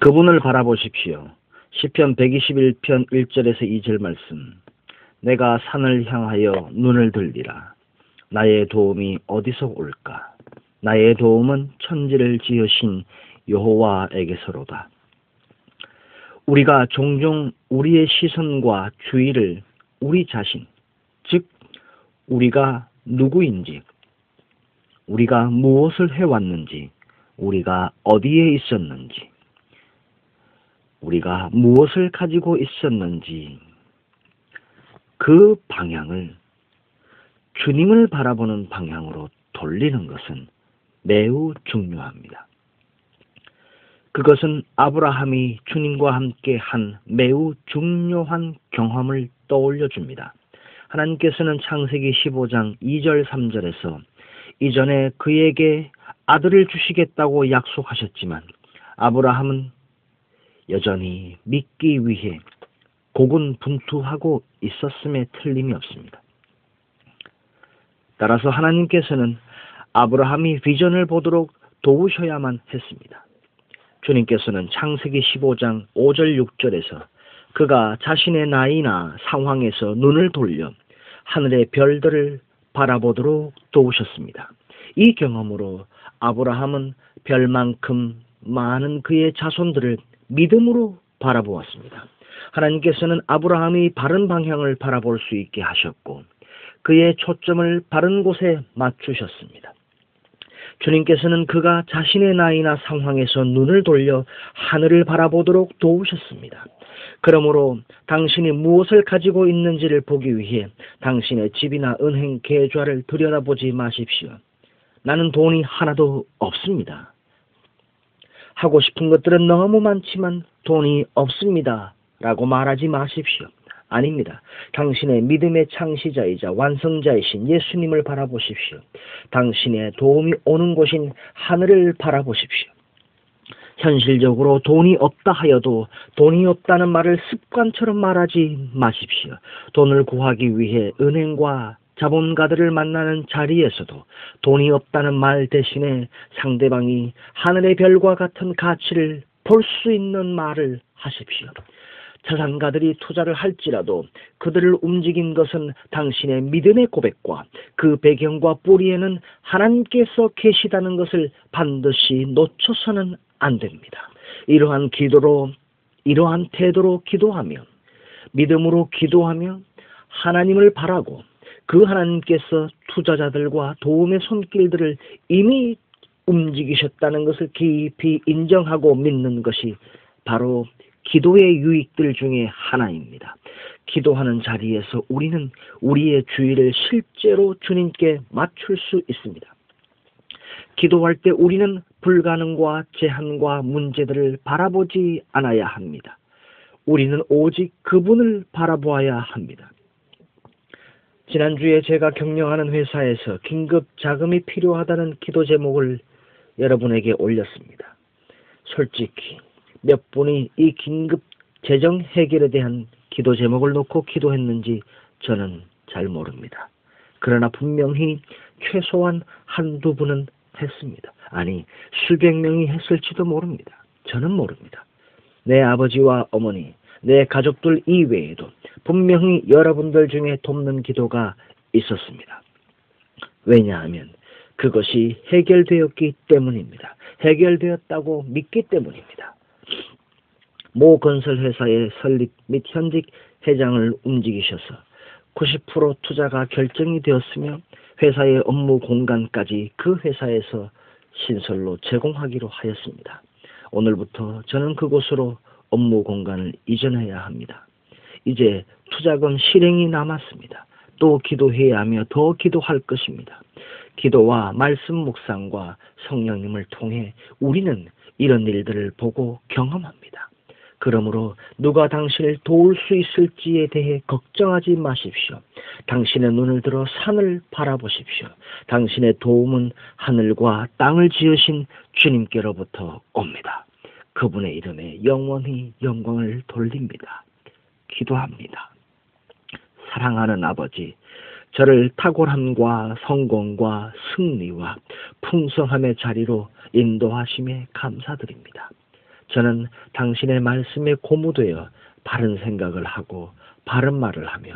그분을 바라보십시오. 시편 121편 1절에서 2절 말씀. 내가 산을 향하여 눈을 들리라. 나의 도움이 어디서 올까? 나의 도움은 천지를 지으신 여호와에게서로다. 우리가 종종 우리의 시선과 주의를 우리 자신, 즉 우리가 누구인지, 우리가 무엇을 해왔는지, 우리가 어디에 있었는지, 우리가 무엇을 가지고 있었는지 그 방향을 주님을 바라보는 방향으로 돌리는 것은 매우 중요합니다. 그것은 아브라함이 주님과 함께 한 매우 중요한 경험을 떠올려줍니다. 하나님께서는 창세기 15장 2절 3절에서 이전에 그에게 아들을 주시겠다고 약속하셨지만 아브라함은 여전히 믿기 위해 고군분투하고 있었음에 틀림이 없습니다. 따라서 하나님께서는 아브라함이 비전을 보도록 도우셔야만 했습니다. 주님께서는 창세기 15장 5절 6절에서 그가 자신의 나이나 상황에서 눈을 돌려 하늘의 별들을 바라보도록 도우셨습니다. 이 경험으로 아브라함은 별만큼 많은 그의 자손들을 믿음으로 바라보았습니다. 하나님께서는 아브라함이 바른 방향을 바라볼 수 있게 하셨고 그의 초점을 바른 곳에 맞추셨습니다. 주님께서는 그가 자신의 나이나 상황에서 눈을 돌려 하늘을 바라보도록 도우셨습니다. 그러므로 당신이 무엇을 가지고 있는지를 보기 위해 당신의 집이나 은행 계좌를 들여다보지 마십시오. 나는 돈이 하나도 없습니다. 하고 싶은 것들은 너무 많지만 돈이 없습니다. 라고 말하지 마십시오. 아닙니다. 당신의 믿음의 창시자이자 완성자이신 예수님을 바라보십시오. 당신의 도움이 오는 곳인 하늘을 바라보십시오. 현실적으로 돈이 없다 하여도 돈이 없다는 말을 습관처럼 말하지 마십시오. 돈을 구하기 위해 은행과 자본가들을 만나는 자리에서도 돈이 없다는 말 대신에 상대방이 하늘의 별과 같은 가치를 볼 수 있는 말을 하십시오. 자산가들이 투자를 할지라도 그들을 움직인 것은 당신의 믿음의 고백과 그 배경과 뿌리에는 하나님께서 계시다는 것을 반드시 놓쳐서는 안 됩니다. 이러한 태도로 기도하며 믿음으로 기도하며 하나님을 바라고 그 하나님께서 투자자들과 도움의 손길들을 이미 움직이셨다는 것을 깊이 인정하고 믿는 것이 바로 기도의 유익들 중에 하나입니다. 기도하는 자리에서 우리는 우리의 주의를 실제로 주님께 맞출 수 있습니다. 기도할 때 우리는 불가능과 제한과 문제들을 바라보지 않아야 합니다. 우리는 오직 그분을 바라보아야 합니다. 지난주에 제가 경영하는 회사에서 긴급 자금이 필요하다는 기도 제목을 여러분에게 올렸습니다. 솔직히 몇 분이 이 긴급 재정 해결에 대한 기도 제목을 놓고 기도했는지 저는 잘 모릅니다. 그러나 분명히 최소한 한두 분은 했습니다. 아니, 수백 명이 했을지도 모릅니다. 저는 모릅니다. 내 아버지와 어머니, 내 가족들 이외에도 분명히 여러분들 중에 돕는 기도가 있었습니다. 왜냐하면 그것이 해결되었기 때문입니다. 해결되었다고 믿기 때문입니다. 모 건설회사의 설립 및 현직 회장을 움직이셔서 90% 투자가 결정이 되었으며 회사의 업무 공간까지 그 회사에서 신설로 제공하기로 하였습니다. 오늘부터 저는 그곳으로 업무 공간을 이전해야 합니다. 이제 투자금 실행이 남았습니다. 또 기도해야 하며 더 기도할 것입니다. 기도와 말씀 묵상과 성령님을 통해 우리는 이런 일들을 보고 경험합니다. 그러므로 누가 당신을 도울 수 있을지에 대해 걱정하지 마십시오. 당신의 눈을 들어 산을 바라보십시오. 당신의 도움은 하늘과 땅을 지으신 주님께로부터 옵니다. 그분의 이름에 영원히 영광을 돌립니다. 기도합니다. 사랑하는 아버지, 저를 탁월함과 성공과 승리와 풍성함의 자리로 인도하심에 감사드립니다. 저는 당신의 말씀에 고무되어 바른 생각을 하고 바른 말을 하며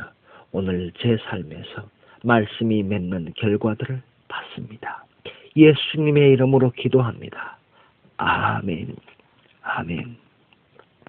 오늘 제 삶에서 말씀이 맺는 결과들을 봤습니다. 예수님의 이름으로 기도합니다. 아멘. 아멘.